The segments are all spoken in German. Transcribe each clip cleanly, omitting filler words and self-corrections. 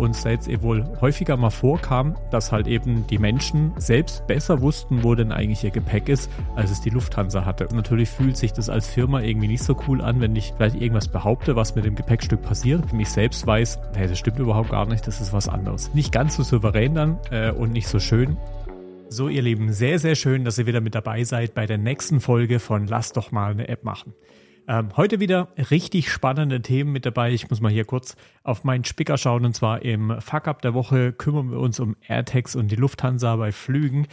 und es jetzt eben wohl häufiger mal vorkam, dass halt eben die Menschen selbst besser wussten, wo denn eigentlich ihr Gepäck ist, als es die Lufthansa hatte. Und natürlich fühlt sich das als Firma irgendwie nicht so cool an, wenn ich vielleicht irgendwas behaupte, was mit dem Gepäckstück passiert. Wenn ich selbst weiß, hey, das stimmt überhaupt gar nicht, das ist was anderes. Nicht ganz so souverän dann und nicht so schön. So ihr Lieben, sehr, sehr schön, dass ihr wieder mit dabei seid bei der nächsten Folge von Lass doch mal eine App machen. Heute wieder richtig spannende Themen mit dabei. Ich muss mal hier kurz auf meinen Spicker schauen. Und zwar im Fuck-Up der Woche kümmern wir uns um AirTags und die Lufthansa bei Flügen.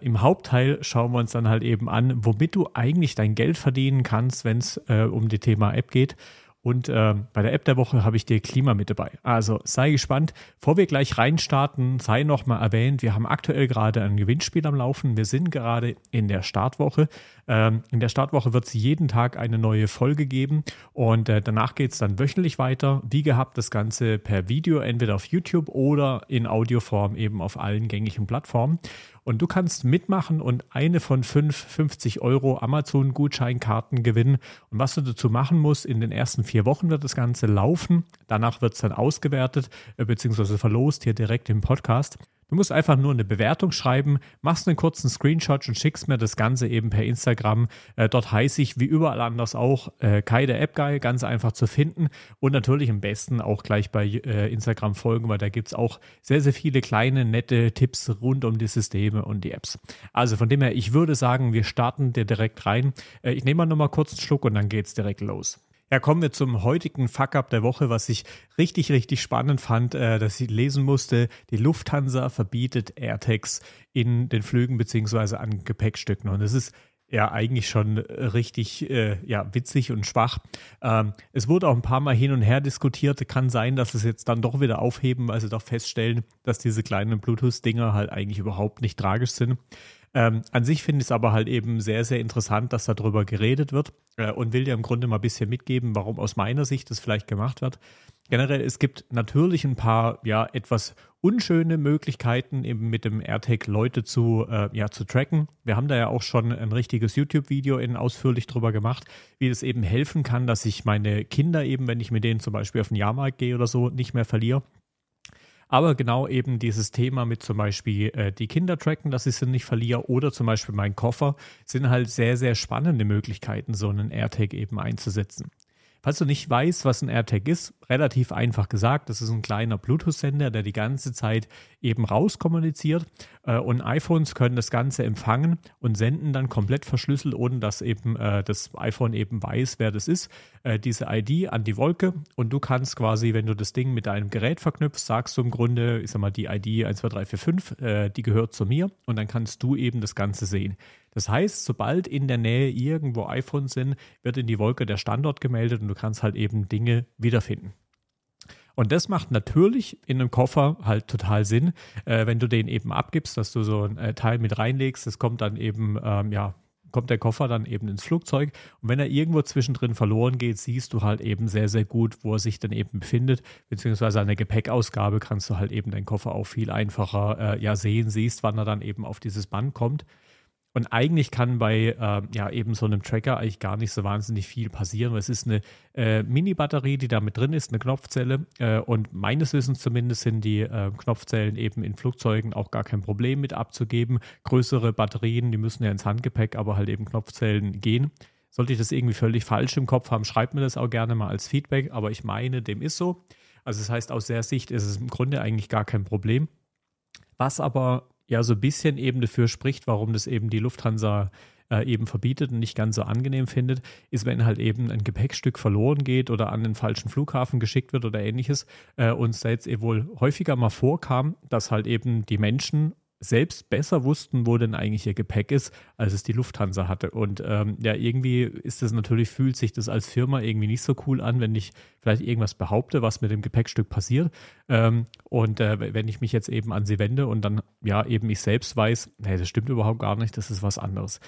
Im Hauptteil schauen wir uns dann halt eben an, womit du eigentlich dein Geld verdienen kannst, wenn es um das Thema App geht. Und bei der App der Woche habe ich dir Klima mit dabei. Also sei gespannt. Bevor wir gleich reinstarten, sei nochmal erwähnt, wir haben aktuell gerade ein Gewinnspiel am Laufen. Wir sind gerade in der Startwoche. In der Startwoche wird es jeden Tag eine neue Folge geben. Und danach geht es dann wöchentlich weiter. Wie gehabt, das Ganze per Video, entweder auf YouTube oder in Audioform eben auf allen gängigen Plattformen. Und du kannst mitmachen und eine von 50 € Amazon-Gutscheinkarten gewinnen. Und was du dazu machen musst, in den ersten 4 Wochen wird das Ganze laufen. Danach wird es dann ausgewertet bzw. verlost hier direkt im Podcast. Du musst einfach nur eine Bewertung schreiben, machst einen kurzen Screenshot und schickst mir das Ganze eben per Instagram. Dort heiße ich wie überall anders auch Kai der App-Guy, ganz einfach zu finden. Und natürlich am besten auch gleich bei Instagram folgen, weil da gibt es auch sehr, sehr viele kleine, nette Tipps rund um die Systeme und die Apps. Also von dem her, ich würde sagen, wir starten dir direkt rein. Ich nehme mal nochmal kurz einen Schluck und dann geht es direkt los. Ja, kommen wir zum heutigen Fuck-Up der Woche, was ich richtig, richtig spannend fand, dass ich lesen musste. Die Lufthansa verbietet AirTags in den Flügen bzw. an Gepäckstücken. Und das ist ja eigentlich schon richtig witzig und schwach. Es wurde auch ein paar Mal hin und her diskutiert. Kann sein, dass es jetzt dann doch wieder aufheben, weil sie doch feststellen, dass diese kleinen Bluetooth-Dinger halt eigentlich überhaupt nicht tragisch sind. An sich finde ich es aber halt eben sehr, sehr interessant, dass darüber geredet wird und will dir im Grunde mal ein bisschen mitgeben, warum aus meiner Sicht das vielleicht gemacht wird. Generell, es gibt natürlich ein paar, ja, etwas unschöne Möglichkeiten, eben mit dem AirTag Leute zu tracken. Wir haben da ja auch schon ein richtiges YouTube-Video ausführlich drüber gemacht, wie das eben helfen kann, dass ich meine Kinder eben, wenn ich mit denen zum Beispiel auf den Jahrmarkt gehe oder so, nicht mehr verliere. Aber genau eben dieses Thema mit zum Beispiel die Kinder tracken, dass ich sie nicht verliere oder zum Beispiel meinen Koffer, sind halt sehr, sehr spannende Möglichkeiten, so einen AirTag eben einzusetzen. Falls du nicht weißt, was ein AirTag ist, relativ einfach gesagt, das ist ein kleiner Bluetooth-Sender, der die ganze Zeit eben rauskommuniziert und iPhones können das Ganze empfangen und senden dann komplett verschlüsselt, ohne dass eben das iPhone eben weiß, wer das ist, diese ID an die Wolke und du kannst quasi, wenn du das Ding mit deinem Gerät verknüpfst, sagst du im Grunde, ich sag mal, die ID 12345, die gehört zu mir und dann kannst du eben das Ganze sehen. Das heißt, sobald in der Nähe irgendwo iPhones sind, wird in die Wolke der Standort gemeldet und du kannst halt eben Dinge wiederfinden. Und das macht natürlich in einem Koffer halt total Sinn, wenn du den eben abgibst, dass du so einen Teil mit reinlegst. Das kommt dann eben, kommt der Koffer dann eben ins Flugzeug und wenn er irgendwo zwischendrin verloren geht, siehst du halt eben sehr, sehr gut, wo er sich dann eben befindet, beziehungsweise an der Gepäckausgabe kannst du halt eben deinen Koffer auch viel einfacher sehen, siehst, wann er dann eben auf dieses Band kommt. Und eigentlich kann bei eben so einem Tracker eigentlich gar nicht so wahnsinnig viel passieren, weil es ist eine Mini-Batterie, die da mit drin ist, eine Knopfzelle. Und meines Wissens zumindest sind die Knopfzellen eben in Flugzeugen auch gar kein Problem mit abzugeben. Größere Batterien, die müssen ja ins Handgepäck, aber halt eben Knopfzellen gehen. Sollte ich das irgendwie völlig falsch im Kopf haben, schreibt mir das auch gerne mal als Feedback. Aber ich meine, dem ist so. Also das heißt, aus der Sicht ist es im Grunde eigentlich gar kein Problem. Was aber ja so ein bisschen eben dafür spricht, warum das eben die Lufthansa eben verbietet und nicht ganz so angenehm findet, ist, wenn halt eben ein Gepäckstück verloren geht oder an den falschen Flughafen geschickt wird oder ähnliches. Uns da jetzt eben wohl häufiger mal vorkam, dass halt eben die Menschen selbst besser wussten, wo denn eigentlich ihr Gepäck ist, als es die Lufthansa hatte. Und irgendwie ist das natürlich, fühlt sich das als Firma irgendwie nicht so cool an, wenn ich vielleicht irgendwas behaupte, was mit dem Gepäckstück passiert. Wenn ich mich jetzt eben an sie wende und dann ja eben ich selbst weiß, nee, das stimmt überhaupt gar nicht, das ist was anderes.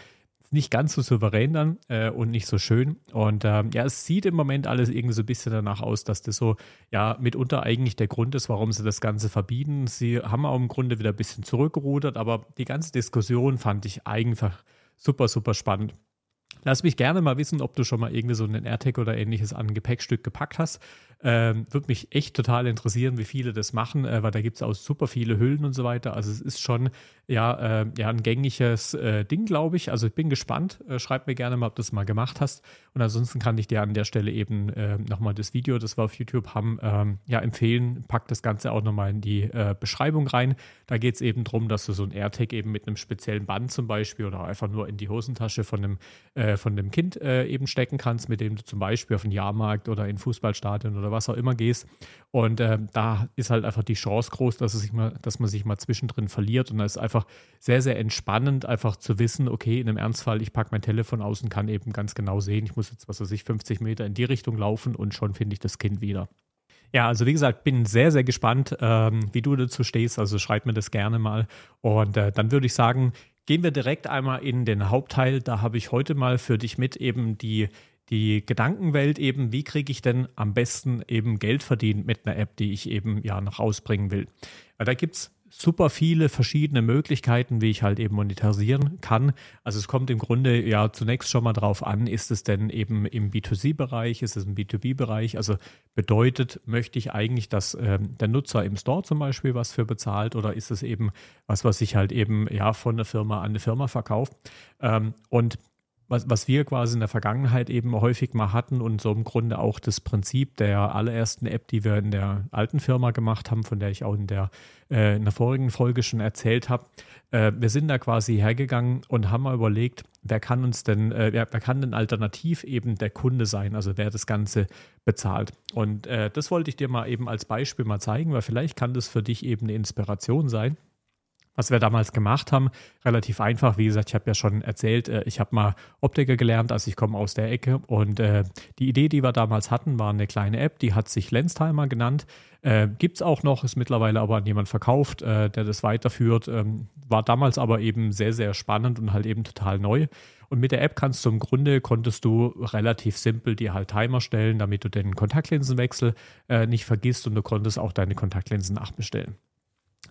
Nicht ganz so souverän dann und nicht so schön. Und es sieht im Moment alles irgendwie so ein bisschen danach aus, dass das so mitunter eigentlich der Grund ist, warum sie das Ganze verbieten. Sie haben auch im Grunde wieder ein bisschen zurückgerudert, aber die ganze Diskussion fand ich einfach super, super spannend. Lass mich gerne mal wissen, ob du schon mal irgendwie so einen AirTag oder ähnliches an ein Gepäckstück gepackt hast. Würde mich echt total interessieren, wie viele das machen, weil da gibt es auch super viele Hüllen und so weiter. Also es ist schon ja ein gängiges Ding, glaube ich. Also ich bin gespannt. Schreib mir gerne mal, ob du das mal gemacht hast. Und ansonsten kann ich dir an der Stelle eben nochmal das Video, das wir auf YouTube haben, empfehlen. Pack das Ganze auch nochmal in die Beschreibung rein. Da geht es eben darum, dass du so ein AirTag eben mit einem speziellen Band zum Beispiel oder einfach nur in die Hosentasche von dem Kind eben stecken kannst, mit dem du zum Beispiel auf den Jahrmarkt oder in Fußballstadion oder was auch immer gehst. Und da ist halt einfach die Chance groß, dass man sich mal zwischendrin verliert. Und da ist einfach sehr, sehr entspannend, einfach zu wissen, okay, in einem Ernstfall, ich packe mein Telefon aus und kann eben ganz genau sehen, ich muss jetzt, was weiß ich, 50 Meter in die Richtung laufen und schon finde ich das Kind wieder. Ja, also wie gesagt, bin sehr, sehr gespannt, wie du dazu stehst. Also schreib mir das gerne mal. Und dann würde ich sagen, gehen wir direkt einmal in den Hauptteil. Da habe ich heute mal für dich mit eben die Gedankenwelt eben, wie kriege ich denn am besten eben Geld verdient mit einer App, die ich eben ja noch rausbringen will. Weil da gibt es super viele verschiedene Möglichkeiten, wie ich halt eben monetarisieren kann. Also es kommt im Grunde ja zunächst schon mal drauf an, ist es denn eben im B2C-Bereich, ist es im B2B-Bereich? Also bedeutet, möchte ich eigentlich, dass der Nutzer im Store zum Beispiel was für bezahlt oder ist es eben was sich halt eben ja von der Firma an eine Firma verkauft? Und was wir quasi in der Vergangenheit eben häufig mal hatten und so im Grunde auch das Prinzip der allerersten App, die wir in der alten Firma gemacht haben, von der ich auch in der vorigen Folge schon erzählt habe. Wir sind da quasi hergegangen und haben mal überlegt, wer kann denn alternativ eben der Kunde sein, also wer das Ganze bezahlt. Und das wollte ich dir mal eben als Beispiel mal zeigen, weil vielleicht kann das für dich eben eine Inspiration sein. Was wir damals gemacht haben, relativ einfach, wie gesagt, ich habe ja schon erzählt, ich habe mal Optiker gelernt, also ich komme aus der Ecke und die Idee, die wir damals hatten, war eine kleine App, die hat sich Lens-Timer genannt, gibt es auch noch, ist mittlerweile aber an jemanden verkauft, der das weiterführt, war damals aber eben sehr, sehr spannend und halt eben total neu. Und mit der App konntest du relativ simpel dir halt Timer stellen, damit du den Kontaktlinsenwechsel nicht vergisst und du konntest auch deine Kontaktlinsen nachbestellen.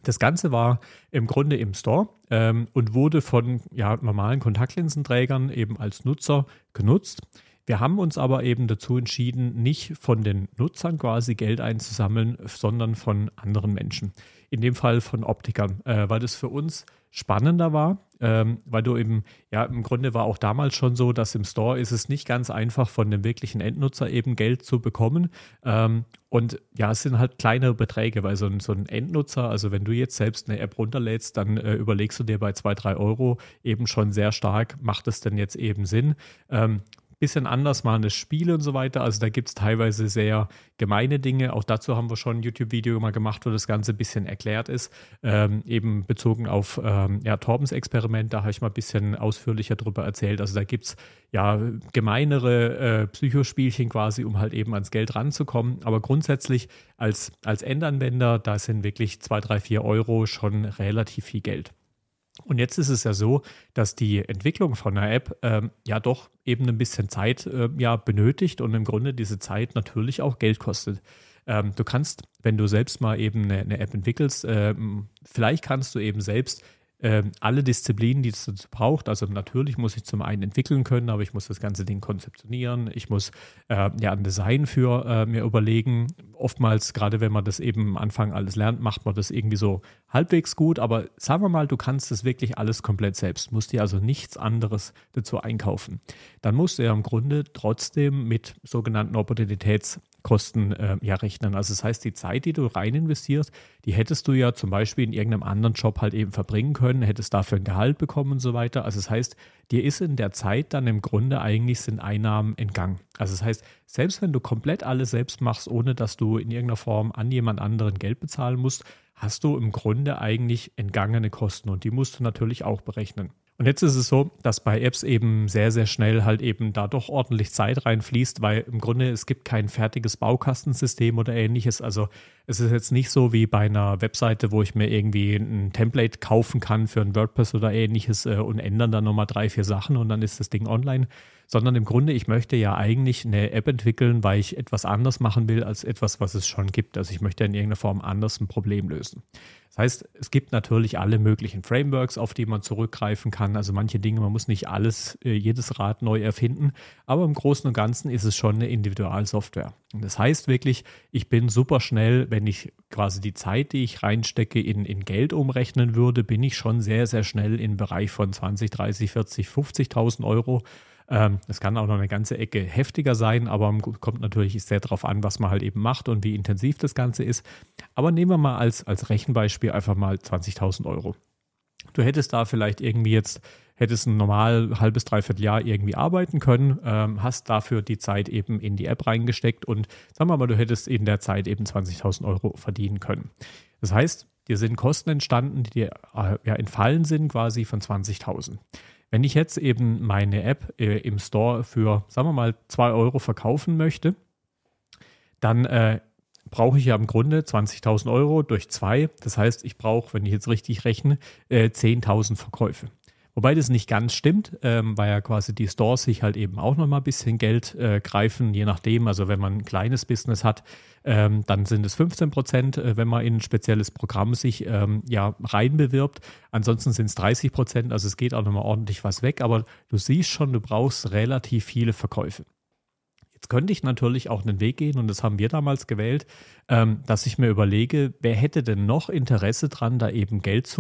Das Ganze war im Grunde im Store und wurde von normalen Kontaktlinsenträgern eben als Nutzer genutzt. Wir haben uns aber eben dazu entschieden, nicht von den Nutzern quasi Geld einzusammeln, sondern von anderen Menschen. In dem Fall von Optikern, weil das für uns spannender war, weil du eben, im Grunde war auch damals schon so, dass im Store ist es nicht ganz einfach, von dem wirklichen Endnutzer eben Geld zu bekommen. Und ja, es sind halt kleinere Beträge, weil so ein Endnutzer, also wenn du jetzt selbst eine App runterlädst, dann überlegst du dir bei 2-3 Euro eben schon sehr stark, macht es denn jetzt eben Sinn? Bisschen anders machen das Spiele und so weiter. Also da gibt es teilweise sehr gemeine Dinge. Auch dazu haben wir schon ein YouTube-Video mal gemacht, wo das Ganze ein bisschen erklärt ist. Eben bezogen auf Torbens Experiment, da habe ich mal ein bisschen ausführlicher drüber erzählt. Also da gibt es gemeinere Psychospielchen quasi, um halt eben ans Geld ranzukommen. Aber grundsätzlich als Endanwender, da sind wirklich 2, 3, 4 Euro schon relativ viel Geld. Und jetzt ist es ja so, dass die Entwicklung von einer App doch eben ein bisschen Zeit benötigt und im Grunde diese Zeit natürlich auch Geld kostet. Du kannst, wenn du selbst mal eben eine App entwickelst, vielleicht kannst du eben selbst alle Disziplinen, die es braucht, also natürlich muss ich zum einen entwickeln können, aber ich muss das ganze Ding konzeptionieren, ich muss ein Design für mir überlegen. Oftmals, gerade wenn man das eben am Anfang alles lernt, macht man das irgendwie so halbwegs gut, aber sagen wir mal, du kannst das wirklich alles komplett selbst, musst dir also nichts anderes dazu einkaufen. Dann musst du ja im Grunde trotzdem mit sogenannten Opportunitätskosten rechnen. Also das heißt, die Zeit, die du rein investierst, die hättest du ja zum Beispiel in irgendeinem anderen Job halt eben verbringen können, hättest dafür ein Gehalt bekommen und so weiter. Also das heißt, dir ist in der Zeit dann im Grunde eigentlich sind Einnahmen entgangen. Also das heißt, selbst wenn du komplett alles selbst machst, ohne dass du in irgendeiner Form an jemand anderen Geld bezahlen musst, hast du im Grunde eigentlich entgangene Kosten und die musst du natürlich auch berechnen. Und jetzt ist es so, dass bei Apps eben sehr, sehr schnell halt eben da doch ordentlich Zeit reinfließt, weil im Grunde es gibt kein fertiges Baukastensystem oder ähnliches. Also es ist jetzt nicht so wie bei einer Webseite, wo ich mir irgendwie ein Template kaufen kann für ein WordPress oder ähnliches und ändern dann nochmal 3-4 Sachen und dann ist das Ding online, sondern im Grunde, ich möchte ja eigentlich eine App entwickeln, weil ich etwas anders machen will als etwas, was es schon gibt. Also ich möchte in irgendeiner Form anders ein Problem lösen. Das heißt, es gibt natürlich alle möglichen Frameworks, auf die man zurückgreifen kann. Also manche Dinge, man muss nicht alles, jedes Rad neu erfinden. Aber im Großen und Ganzen ist es schon eine Individualsoftware. Und das heißt wirklich, ich bin super schnell, wenn ich quasi die Zeit, die ich reinstecke, in Geld umrechnen würde, bin ich schon sehr, sehr schnell im Bereich von 20, 30, 40, 50.000 Euro. Das kann auch noch eine ganze Ecke heftiger sein, aber kommt natürlich sehr darauf an, was man halt eben macht und wie intensiv das Ganze ist. Aber nehmen wir mal als Rechenbeispiel einfach mal 20.000 Euro. Du hättest da vielleicht irgendwie hättest ein normal halbes, dreiviertel Jahr irgendwie arbeiten können, hast dafür die Zeit eben in die App reingesteckt und sagen wir mal, du hättest in der Zeit eben 20.000 Euro verdienen können. Das heißt, dir sind Kosten entstanden, die dir entfallen sind quasi von 20.000. Wenn ich jetzt eben meine App im Store für, sagen wir mal, 2 Euro verkaufen möchte, dann brauche ich ja im Grunde 20.000 Euro durch 2. Das heißt, ich brauche, wenn ich jetzt richtig rechne, 10.000 Verkäufe. Wobei das nicht ganz stimmt, weil ja quasi die Stores sich halt eben auch nochmal ein bisschen Geld greifen, je nachdem. Also wenn man ein kleines Business hat, dann sind es 15%, wenn man in ein spezielles Programm sich reinbewirbt. Ansonsten sind es 30%, also es geht auch nochmal ordentlich was weg. Aber du siehst schon, du brauchst relativ viele Verkäufe. Jetzt könnte ich natürlich auch einen Weg gehen, und das haben wir damals gewählt, dass ich mir überlege, wer hätte denn noch Interesse dran, da eben Geld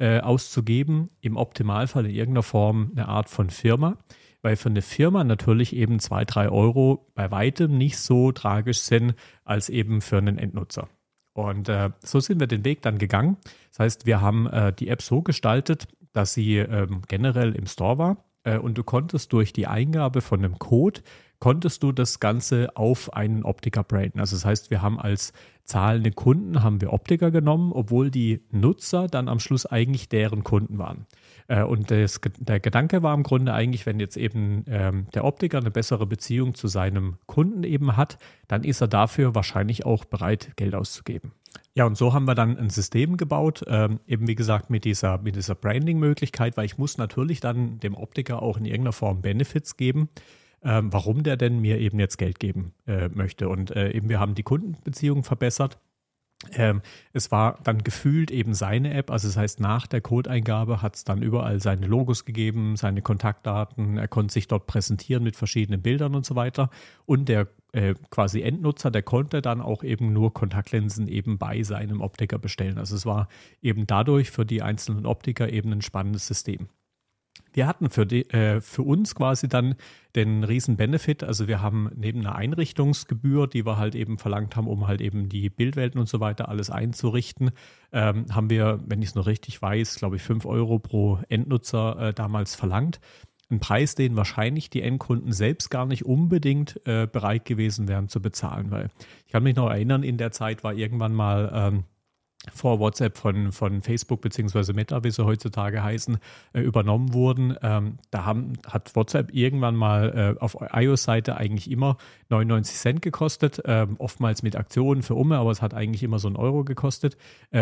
auszugeben, im Optimalfall in irgendeiner Form eine Art von Firma, weil für eine Firma natürlich eben 2-3 Euro bei weitem nicht so tragisch sind, als eben für einen Endnutzer. Und so sind wir den Weg dann gegangen. Das heißt, wir haben die App so gestaltet, dass sie generell im Store war und du konntest durch die Eingabe von einem Code konntest du das Ganze auf einen Optiker branden. Also das heißt, wir haben als zahlende Kunden haben wir Optiker genommen, obwohl die Nutzer dann am Schluss eigentlich deren Kunden waren. Und der Gedanke war im Grunde eigentlich, wenn jetzt eben der Optiker eine bessere Beziehung zu seinem Kunden eben hat, dann ist er dafür wahrscheinlich auch bereit, Geld auszugeben. Ja, und so haben wir dann ein System gebaut, eben wie gesagt mit dieser Branding-Möglichkeit, weil ich muss natürlich dann dem Optiker auch in irgendeiner Form Benefits geben, warum der denn mir eben jetzt Geld geben möchte. Und eben wir haben die Kundenbeziehung verbessert. Es war dann gefühlt eben seine App, also das heißt, nach der Codeingabe hat es dann überall seine Logos gegeben, seine Kontaktdaten, er konnte sich dort präsentieren mit verschiedenen Bildern und so weiter. Und der quasi Endnutzer, der konnte dann auch eben nur Kontaktlinsen eben bei seinem Optiker bestellen. Also es war eben dadurch für die einzelnen Optiker eben ein spannendes System. Wir hatten für uns quasi dann den riesen Benefit, also wir haben neben einer Einrichtungsgebühr, die wir halt eben verlangt haben, um halt eben die Bildwelten und so weiter alles einzurichten, haben wir, wenn ich es noch richtig weiß, glaube ich 5 Euro pro Endnutzer damals verlangt. Ein Preis, den wahrscheinlich die Endkunden selbst gar nicht unbedingt bereit gewesen wären zu bezahlen, weil ich kann mich noch erinnern, in der Zeit war irgendwann mal vor WhatsApp von Facebook bzw. Meta, wie sie heutzutage heißen, übernommen wurden. Hat WhatsApp irgendwann mal auf iOS-Seite eigentlich immer 99 Cent gekostet, oftmals mit Aktionen für aber es hat eigentlich immer so 1 Euro gekostet.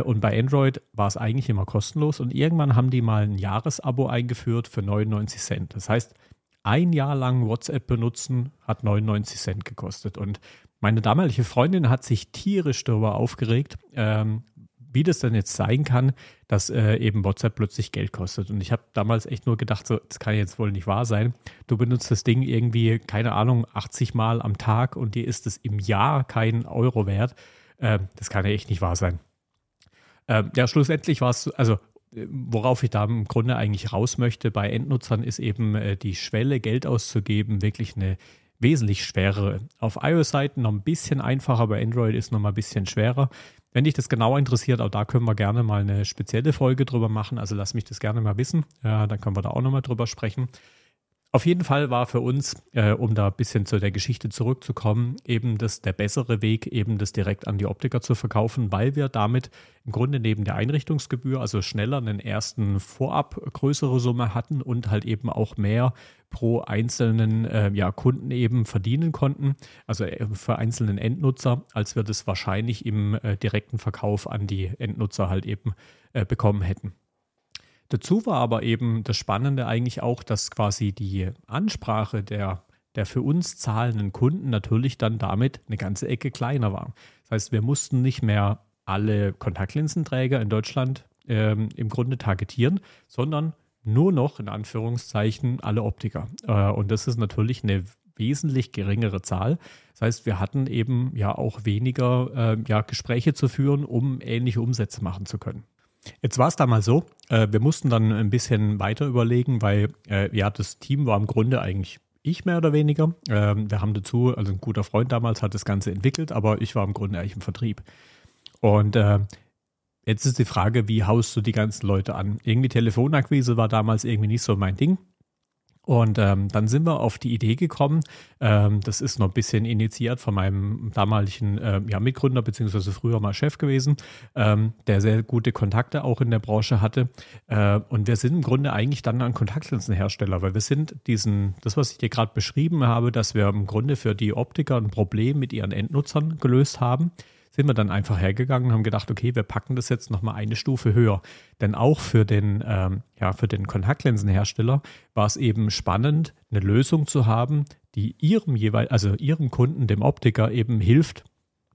Und bei Android war es eigentlich immer kostenlos. Und irgendwann haben die mal ein Jahresabo eingeführt für 99 Cent. Das heißt, ein Jahr lang WhatsApp benutzen hat 99 Cent gekostet. Und meine damalige Freundin hat sich tierisch darüber aufgeregt, wie das denn jetzt sein kann, dass eben WhatsApp plötzlich Geld kostet. Und ich habe damals echt nur gedacht, so, das kann jetzt wohl nicht wahr sein. Du benutzt das Ding irgendwie, keine Ahnung, 80 Mal am Tag und dir ist es im Jahr kein Euro wert. Das kann ja echt nicht wahr sein. Ja, schlussendlich war es, also worauf ich da im Grunde eigentlich raus möchte bei Endnutzern, ist eben die Schwelle, Geld auszugeben, wirklich eine wesentlich schwerere. Auf iOS-Seiten noch ein bisschen einfacher, bei Android ist noch mal ein bisschen schwerer. Wenn dich das genau interessiert, auch da können wir gerne mal eine spezielle Folge drüber machen. Also lass mich das gerne mal wissen. Ja, dann können wir da auch noch mal drüber sprechen. Auf jeden Fall war für uns, um da ein bisschen zu der Geschichte zurückzukommen, eben der bessere Weg, eben das direkt an die Optiker zu verkaufen, weil wir damit im Grunde neben der Einrichtungsgebühr, also schneller einen ersten Vorab größere Summe hatten und halt eben auch mehr pro einzelnen Kunden eben verdienen konnten, also für einzelnen Endnutzer, als wir das wahrscheinlich im direkten Verkauf an die Endnutzer halt eben bekommen hätten. Dazu war aber eben das Spannende eigentlich auch, dass quasi die Ansprache der für uns zahlenden Kunden natürlich dann damit eine ganze Ecke kleiner war. Das heißt, wir mussten nicht mehr alle Kontaktlinsenträger in Deutschland im Grunde targetieren, sondern nur noch in Anführungszeichen alle Optiker. Und das ist natürlich eine wesentlich geringere Zahl. Das heißt, wir hatten eben ja auch weniger Gespräche zu führen, um ähnliche Umsätze machen zu können. Jetzt war es damals so, wir mussten dann ein bisschen weiter überlegen, weil das Team war im Grunde eigentlich ich mehr oder weniger. Wir haben dazu, also ein guter Freund damals hat das Ganze entwickelt, aber ich war im Grunde eigentlich im Vertrieb. Und jetzt ist die Frage, wie haust du die ganzen Leute an? Irgendwie Telefonakquise war damals irgendwie nicht so mein Ding. Und dann sind wir auf die Idee gekommen, das ist noch ein bisschen initiiert von meinem damaligen Mitgründer, beziehungsweise früher mal Chef gewesen, der sehr gute Kontakte auch in der Branche hatte. Und wir sind im Grunde eigentlich dann ein Kontaktlinsenhersteller, weil wir sind das, was ich dir gerade beschrieben habe, dass wir im Grunde für die Optiker ein Problem mit ihren Endnutzern gelöst haben, sind wir dann einfach hergegangen und haben gedacht, okay, wir packen das jetzt nochmal eine Stufe höher. Denn auch für den Kontaktlinsenhersteller war es eben spannend, eine Lösung zu haben, die ihrem Kunden, dem Optiker, eben hilft,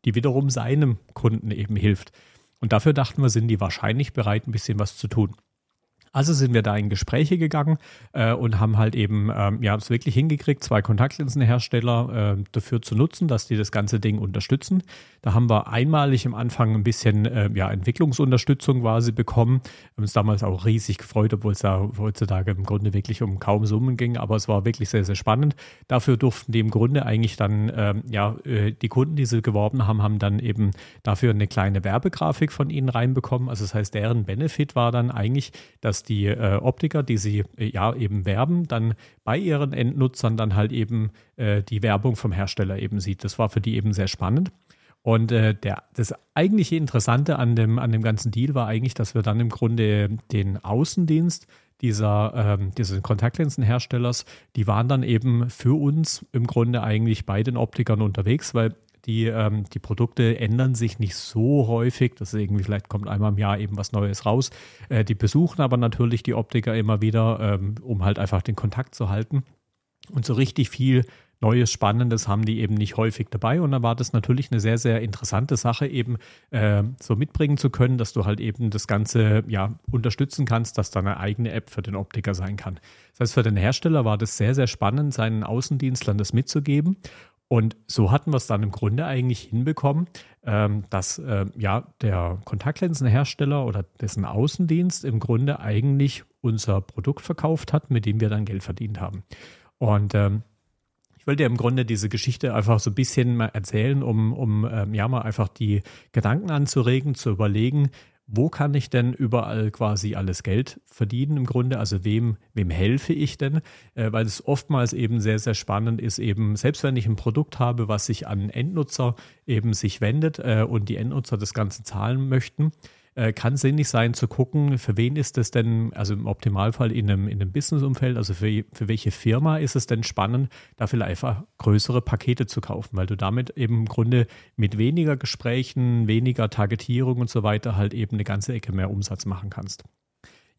die wiederum seinem Kunden eben hilft. Und dafür dachten wir, sind die wahrscheinlich bereit, ein bisschen was zu tun. Also sind wir da in Gespräche gegangen und haben halt eben es wirklich hingekriegt, 2 Kontaktlinsenhersteller dafür zu nutzen, dass die das ganze Ding unterstützen. Da haben wir einmalig am Anfang ein bisschen Entwicklungsunterstützung quasi bekommen. Wir haben uns damals auch riesig gefreut, obwohl es da heutzutage im Grunde wirklich um kaum Summen ging, aber es war wirklich sehr, sehr spannend. Dafür durften die im Grunde eigentlich dann, die Kunden, die sie geworben haben, haben dann eben dafür eine kleine Werbegrafik von ihnen reinbekommen. Also das heißt, deren Benefit war dann eigentlich, dass die Optiker, die sie eben werben, dann bei ihren Endnutzern dann halt eben die Werbung vom Hersteller eben sieht. Das war für die eben sehr spannend. Und das eigentliche Interessante an dem ganzen Deal war eigentlich, dass wir dann im Grunde den Außendienst dieses Kontaktlinsenherstellers, die waren dann eben für uns im Grunde eigentlich bei den Optikern unterwegs, weil die Produkte ändern sich nicht so häufig, deswegen vielleicht kommt einmal im Jahr eben was Neues raus. Die besuchen aber natürlich die Optiker immer wieder, um halt einfach den Kontakt zu halten. Und so richtig viel Neues, Spannendes haben die eben nicht häufig dabei. Und dann war das natürlich eine sehr, sehr interessante Sache, eben so mitbringen zu können, dass du halt eben das Ganze unterstützen kannst, dass da eine eigene App für den Optiker sein kann. Das heißt, für den Hersteller war das sehr, sehr spannend, seinen Außendienstlern das mitzugeben. Und so hatten wir es dann im Grunde eigentlich hinbekommen, dass der Kontaktlinsenhersteller oder dessen Außendienst im Grunde eigentlich unser Produkt verkauft hat, mit dem wir dann Geld verdient haben. Und ich wollte dir im Grunde diese Geschichte einfach so ein bisschen mal erzählen, um mal einfach die Gedanken anzuregen, zu überlegen, wo kann ich denn überall quasi alles Geld verdienen im Grunde? Also wem helfe ich denn? Weil es oftmals eben sehr, sehr spannend ist, eben selbst wenn ich ein Produkt habe, was sich an Endnutzer eben sich wendet und die Endnutzer das Ganze zahlen möchten, kann sinnig sein zu gucken, für wen ist das denn, also im Optimalfall in einem Businessumfeld, also für welche Firma ist es denn spannend, da vielleicht einfach größere Pakete zu kaufen, weil du damit eben im Grunde mit weniger Gesprächen, weniger Targetierung und so weiter halt eben eine ganze Ecke mehr Umsatz machen kannst.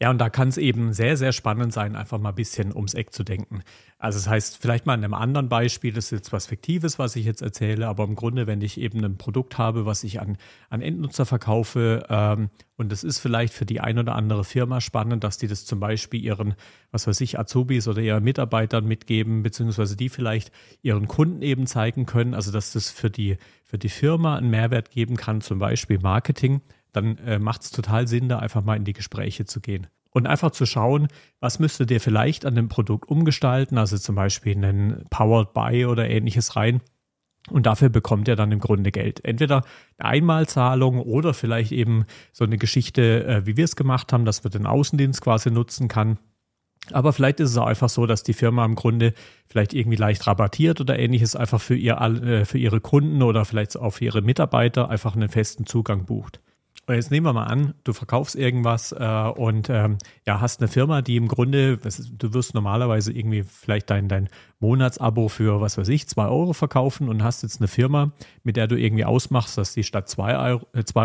Ja, und da kann es eben sehr, sehr spannend sein, einfach mal ein bisschen ums Eck zu denken. Also das heißt, vielleicht mal in einem anderen Beispiel, das ist jetzt was Fiktives, was ich jetzt erzähle, aber im Grunde, wenn ich eben ein Produkt habe, was ich an Endnutzer verkaufe und das ist vielleicht für die ein oder andere Firma spannend, dass die das zum Beispiel ihren, was weiß ich, Azubis oder ihren Mitarbeitern mitgeben, beziehungsweise die vielleicht ihren Kunden eben zeigen können, also dass das für die Firma einen Mehrwert geben kann, zum Beispiel Marketing, dann macht es total Sinn, da einfach mal in die Gespräche zu gehen. Und einfach zu schauen, was müsstet ihr vielleicht an dem Produkt umgestalten, also zum Beispiel einen Powered By oder ähnliches rein. Und dafür bekommt ihr dann im Grunde Geld. Entweder eine Einmalzahlung oder vielleicht eben so eine Geschichte, wie wir es gemacht haben, dass wir den Außendienst quasi nutzen kann. Aber vielleicht ist es auch einfach so, dass die Firma im Grunde vielleicht irgendwie leicht rabattiert oder ähnliches einfach für ihre Kunden oder vielleicht auch für ihre Mitarbeiter einfach einen festen Zugang bucht. Jetzt nehmen wir mal an, du verkaufst irgendwas hast eine Firma, die im Grunde, du wirst normalerweise irgendwie vielleicht dein Monatsabo für, was weiß ich, 2 Euro verkaufen und hast jetzt eine Firma, mit der du irgendwie ausmachst, dass die statt 2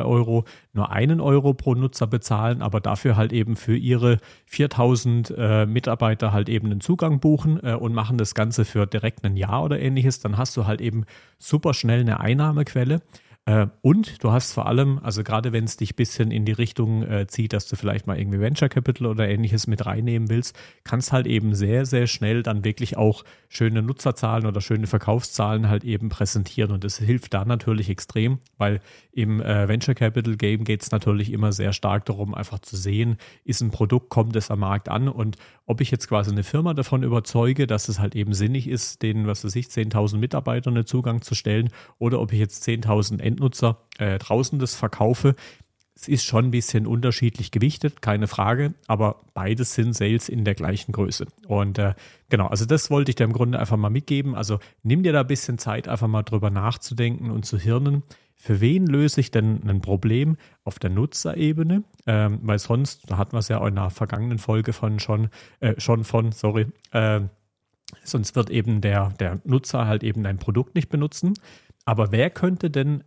Euro nur 1 Euro pro Nutzer bezahlen, aber dafür halt eben für ihre 4000 Mitarbeiter halt eben einen Zugang buchen und machen das Ganze für direkt ein Jahr oder ähnliches, dann hast du halt eben super schnell eine Einnahmequelle. Und du hast vor allem, also gerade wenn es dich ein bisschen in die Richtung zieht, dass du vielleicht mal irgendwie Venture Capital oder ähnliches mit reinnehmen willst, kannst halt eben sehr, sehr schnell dann wirklich auch schöne Nutzerzahlen oder schöne Verkaufszahlen halt eben präsentieren. Und das hilft da natürlich extrem, weil im Venture Capital Game geht es natürlich immer sehr stark darum, einfach zu sehen, ist ein Produkt, kommt es am Markt an und ob ich jetzt quasi eine Firma davon überzeuge, dass es halt eben sinnig ist, denen, 10.000 Mitarbeitern einen Zugang zu stellen oder ob ich jetzt 10.000 Nutzer draußen das verkaufe. Es ist schon ein bisschen unterschiedlich gewichtet, keine Frage, aber beides sind Sales in der gleichen Größe. Und also das wollte ich dir im Grunde einfach mal mitgeben. Also nimm dir da ein bisschen Zeit, einfach mal drüber nachzudenken und zu hirnen, für wen löse ich denn ein Problem auf der Nutzerebene? Weil sonst, da hatten wir es ja auch in der vergangenen Folge sonst wird eben der Nutzer halt eben dein Produkt nicht benutzen. Aber wer könnte denn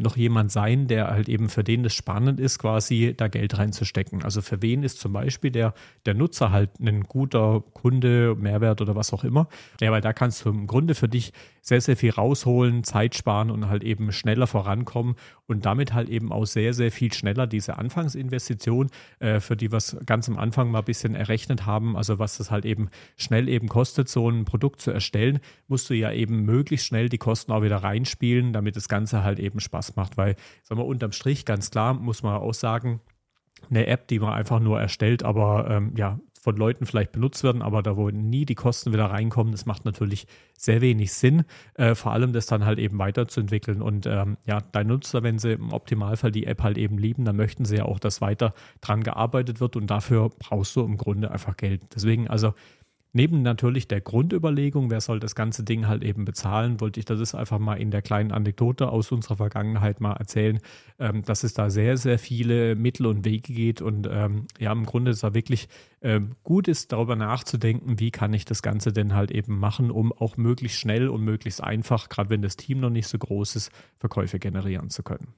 noch jemand sein, der halt eben für den das spannend ist, quasi da Geld reinzustecken? Also für wen ist zum Beispiel der Nutzer halt ein guter Kunde, Mehrwert oder was auch immer? Ja, weil da kannst du im Grunde für dich sehr, sehr viel rausholen, Zeit sparen und halt eben schneller vorankommen und damit halt eben auch sehr, sehr viel schneller diese Anfangsinvestition, für die wir es ganz am Anfang mal ein bisschen errechnet haben, also was das halt eben schnell eben kostet, so ein Produkt zu erstellen, musst du ja eben möglichst schnell die Kosten auch wieder reinspielen, damit das Ganze halt eben Spaß macht, weil, sagen wir, unterm Strich, ganz klar, muss man auch sagen, eine App, die man einfach nur erstellt, aber von Leuten vielleicht benutzt werden, aber da wo nie die Kosten wieder reinkommen, das macht natürlich sehr wenig Sinn, vor allem das dann halt eben weiterzuentwickeln und deine Nutzer, wenn sie im Optimalfall die App halt eben lieben, dann möchten sie ja auch, dass weiter dran gearbeitet wird und dafür brauchst du im Grunde einfach Geld. Deswegen also, neben natürlich der Grundüberlegung, wer soll das ganze Ding halt eben bezahlen, wollte ich das einfach mal in der kleinen Anekdote aus unserer Vergangenheit mal erzählen, dass es da sehr, sehr viele Mittel und Wege geht und im Grunde ist da wirklich gut ist, darüber nachzudenken, wie kann ich das Ganze denn halt eben machen, um auch möglichst schnell und möglichst einfach, gerade wenn das Team noch nicht so groß ist, Verkäufe generieren zu können.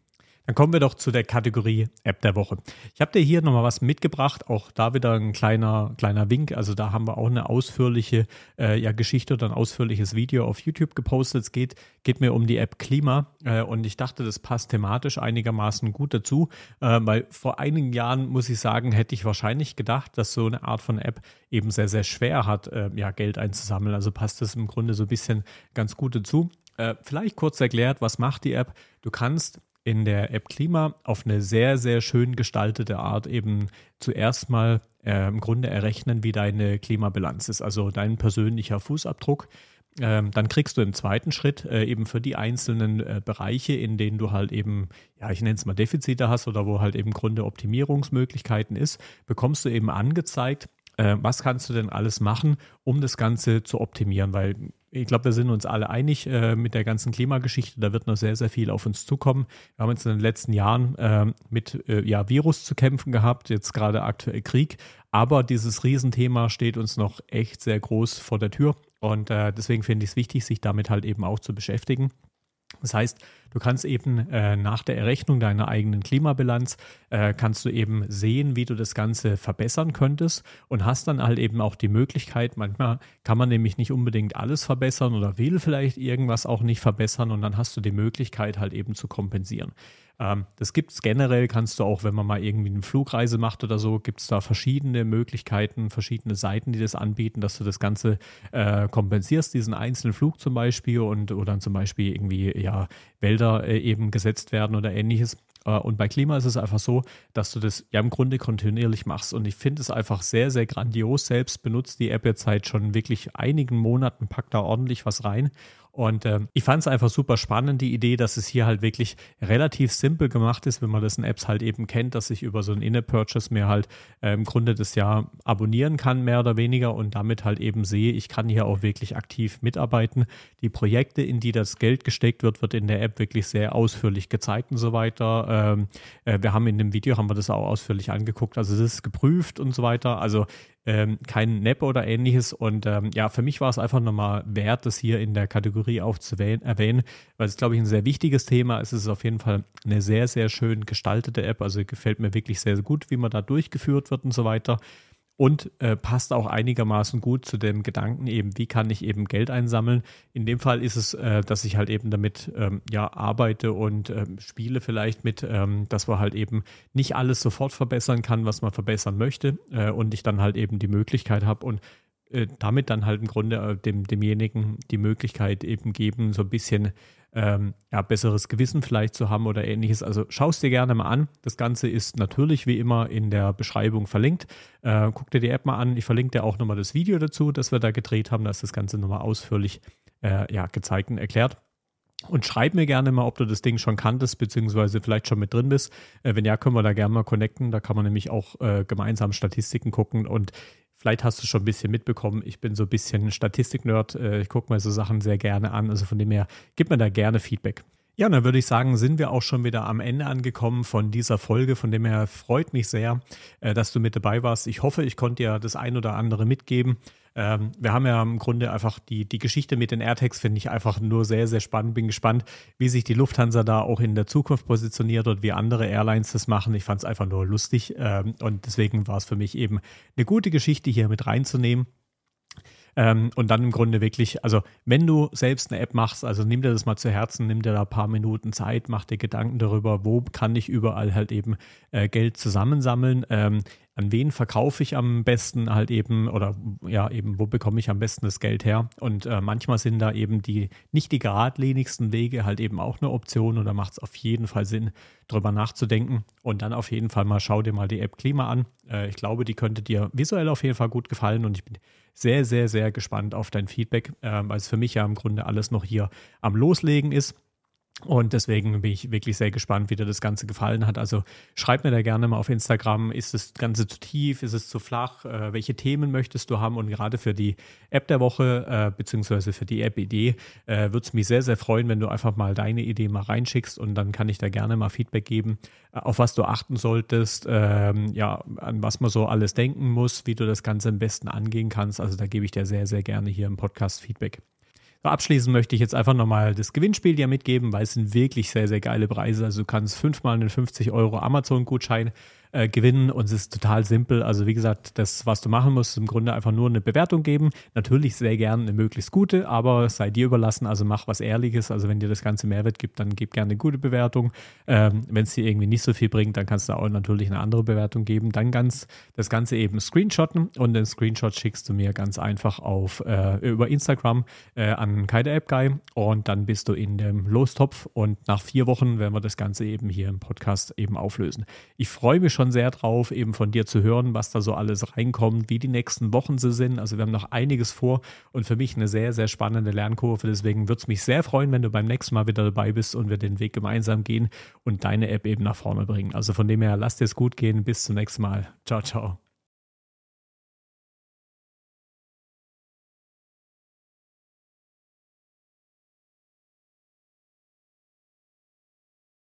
Dann kommen wir doch zu der Kategorie App der Woche. Ich habe dir hier nochmal was mitgebracht, auch da wieder ein kleiner Wink. Also da haben wir auch eine ausführliche Geschichte oder ein ausführliches Video auf YouTube gepostet. Es geht mir um die App Klima und ich dachte, das passt thematisch einigermaßen gut dazu, weil vor einigen Jahren, muss ich sagen, hätte ich wahrscheinlich gedacht, dass so eine Art von App eben sehr, sehr schwer hat, Geld einzusammeln. Also passt das im Grunde so ein bisschen ganz gut dazu. Vielleicht kurz erklärt, was macht die App? Du kannst in der App Klima auf eine sehr, sehr schön gestaltete Art eben zuerst mal im Grunde errechnen, wie deine Klimabilanz ist, also dein persönlicher Fußabdruck. Dann kriegst du im zweiten Schritt eben für die einzelnen Bereiche, in denen du halt eben, ich nenne es mal Defizite hast oder wo halt eben im Grunde Optimierungsmöglichkeiten ist, bekommst du eben angezeigt, was kannst du denn alles machen, um das Ganze zu optimieren, weil ich glaube, wir sind uns alle einig mit der ganzen Klimageschichte. Da wird noch sehr, sehr viel auf uns zukommen. Wir haben jetzt in den letzten Jahren mit Virus zu kämpfen gehabt, jetzt gerade aktuell Krieg. Aber dieses Riesenthema steht uns noch echt sehr groß vor der Tür. Und deswegen finde ich es wichtig, sich damit halt eben auch zu beschäftigen. Das heißt, du kannst eben nach der Errechnung deiner eigenen Klimabilanz, kannst du eben sehen, wie du das Ganze verbessern könntest und hast dann halt eben auch die Möglichkeit, manchmal kann man nämlich nicht unbedingt alles verbessern oder will vielleicht irgendwas auch nicht verbessern und dann hast du die Möglichkeit halt eben zu kompensieren. Das gibt es generell, kannst du auch, wenn man mal irgendwie eine Flugreise macht oder so, gibt es da verschiedene Möglichkeiten, verschiedene Seiten, die das anbieten, dass du das Ganze kompensierst, diesen einzelnen Flug zum Beispiel und oder zum Beispiel irgendwie Wälder eben gesetzt werden oder ähnliches. Und bei Klima ist es einfach so, dass du das im Grunde kontinuierlich machst. Und ich finde es einfach sehr, sehr grandios. Selbst benutzt die App jetzt seit schon wirklich einigen Monaten, packt da ordentlich was rein. Und ich fand es einfach super spannend, die Idee, dass es hier halt wirklich relativ simpel gemacht ist, wenn man das in Apps halt eben kennt, dass ich über so einen In-App-Purchase mir halt im Grunde das Jahr abonnieren kann, mehr oder weniger, und damit halt eben sehe, ich kann hier auch wirklich aktiv mitarbeiten. Die Projekte, in die das Geld gesteckt wird, wird in der App wirklich sehr ausführlich gezeigt und so weiter. Wir haben in dem Video, haben wir das auch ausführlich angeguckt, also es ist geprüft und so weiter, also kein Nepp oder ähnliches, und ja, für mich war es einfach nochmal wert, das hier in der Kategorie auch zu erwähnen, weil es, glaube ich, ein sehr wichtiges Thema ist. Es ist auf jeden Fall eine sehr, sehr schön gestaltete App, also gefällt mir wirklich sehr, sehr gut, wie man da durchgeführt wird und so weiter. Und passt auch einigermaßen gut zu dem Gedanken eben, wie kann ich eben Geld einsammeln. In dem Fall ist es, dass ich halt eben damit ja, arbeite und spiele vielleicht mit, dass man halt eben nicht alles sofort verbessern kann, was man verbessern möchte, und ich dann halt eben die Möglichkeit habe und damit dann halt im Grunde demjenigen die Möglichkeit eben geben, so ein bisschen ja, besseres Gewissen vielleicht zu haben oder ähnliches. Also schau es dir gerne mal an. Das Ganze ist natürlich wie immer in der Beschreibung verlinkt. Guck dir die App mal an. Ich verlinke dir auch nochmal das Video dazu, das wir da gedreht haben. Da ist das Ganze nochmal ausführlich ja, gezeigt und erklärt. Und schreib mir gerne mal, ob du das Ding schon kanntest, beziehungsweise vielleicht schon mit drin bist. Wenn ja, können wir da gerne mal connecten. Da kann man nämlich auch gemeinsam Statistiken gucken, und vielleicht hast du schon ein bisschen mitbekommen, ich bin so ein bisschen Statistik-Nerd, ich gucke mir so Sachen sehr gerne an, also von dem her, gib mir da gerne Feedback. Ja, und dann würde ich sagen, sind wir auch schon wieder am Ende angekommen von dieser Folge. Von dem her freut mich sehr, dass du mit dabei warst. Ich hoffe, ich konnte dir das ein oder andere mitgeben. Wir haben ja im Grunde einfach die Geschichte mit den AirTags, finde ich einfach nur sehr, sehr spannend. Bin gespannt, wie sich die Lufthansa da auch in der Zukunft positioniert und wie andere Airlines das machen. Ich fand es einfach nur lustig, und deswegen war es für mich eben eine gute Geschichte, hier mit reinzunehmen. Und dann im Grunde wirklich, also wenn du selbst eine App machst, also nimm dir das mal zu Herzen, nimm dir da ein paar Minuten Zeit, mach dir Gedanken darüber, wo kann ich überall halt eben Geld zusammensammeln, an wen verkaufe ich am besten halt eben, oder ja eben, wo bekomme ich am besten das Geld her? Und manchmal sind da eben nicht die geradlinigsten Wege halt eben auch eine Option, und da macht es auf jeden Fall Sinn, drüber nachzudenken. Und dann auf jeden Fall mal, schau dir mal die App Klima an. Ich glaube, die könnte dir visuell auf jeden Fall gut gefallen, und ich bin sehr, sehr, sehr gespannt auf dein Feedback, weil es für mich ja im Grunde alles noch hier am Loslegen ist. Und deswegen bin ich wirklich sehr gespannt, wie dir das Ganze gefallen hat. Also schreib mir da gerne mal auf Instagram, ist das Ganze zu tief, ist es zu flach, welche Themen möchtest du haben? Und gerade für die App der Woche, beziehungsweise für die App-Idee, würde es mich sehr, sehr freuen, wenn du einfach mal deine Idee mal reinschickst, und dann kann ich da gerne mal Feedback geben, auf was du achten solltest, ja, an was man so alles denken muss, wie du das Ganze am besten angehen kannst. Also da gebe ich dir sehr, sehr gerne hier im Podcast Feedback. Abschließend möchte ich jetzt einfach nochmal das Gewinnspiel dir mitgeben, weil es sind wirklich sehr, sehr geile Preise. Also du kannst 5-mal einen 50 € Amazon-Gutschein gewinnen, und es ist total simpel. Also wie gesagt, das, was du machen musst, ist im Grunde einfach nur eine Bewertung geben. Natürlich sehr gerne eine möglichst gute, aber sei dir überlassen. Also mach was Ehrliches. Also wenn dir das Ganze Mehrwert gibt, dann gib gerne eine gute Bewertung. Wenn es dir irgendwie nicht so viel bringt, dann kannst du auch natürlich eine andere Bewertung geben. Dann kannst das Ganze eben screenshotten, und den Screenshot schickst du mir ganz einfach über Instagram an Kai-der-App-Guy, und dann bist du in dem Lostopf, und nach 4 Wochen werden wir das Ganze eben hier im Podcast eben auflösen. Ich freue mich schon sehr drauf, eben von dir zu hören, was da so alles reinkommt, wie die nächsten Wochen so sind. Also wir haben noch einiges vor, und für mich eine sehr, sehr spannende Lernkurve. Deswegen würde es mich sehr freuen, wenn du beim nächsten Mal wieder dabei bist und wir den Weg gemeinsam gehen und deine App eben nach vorne bringen. Also von dem her, lass dir es gut gehen. Bis zum nächsten Mal. Ciao, ciao.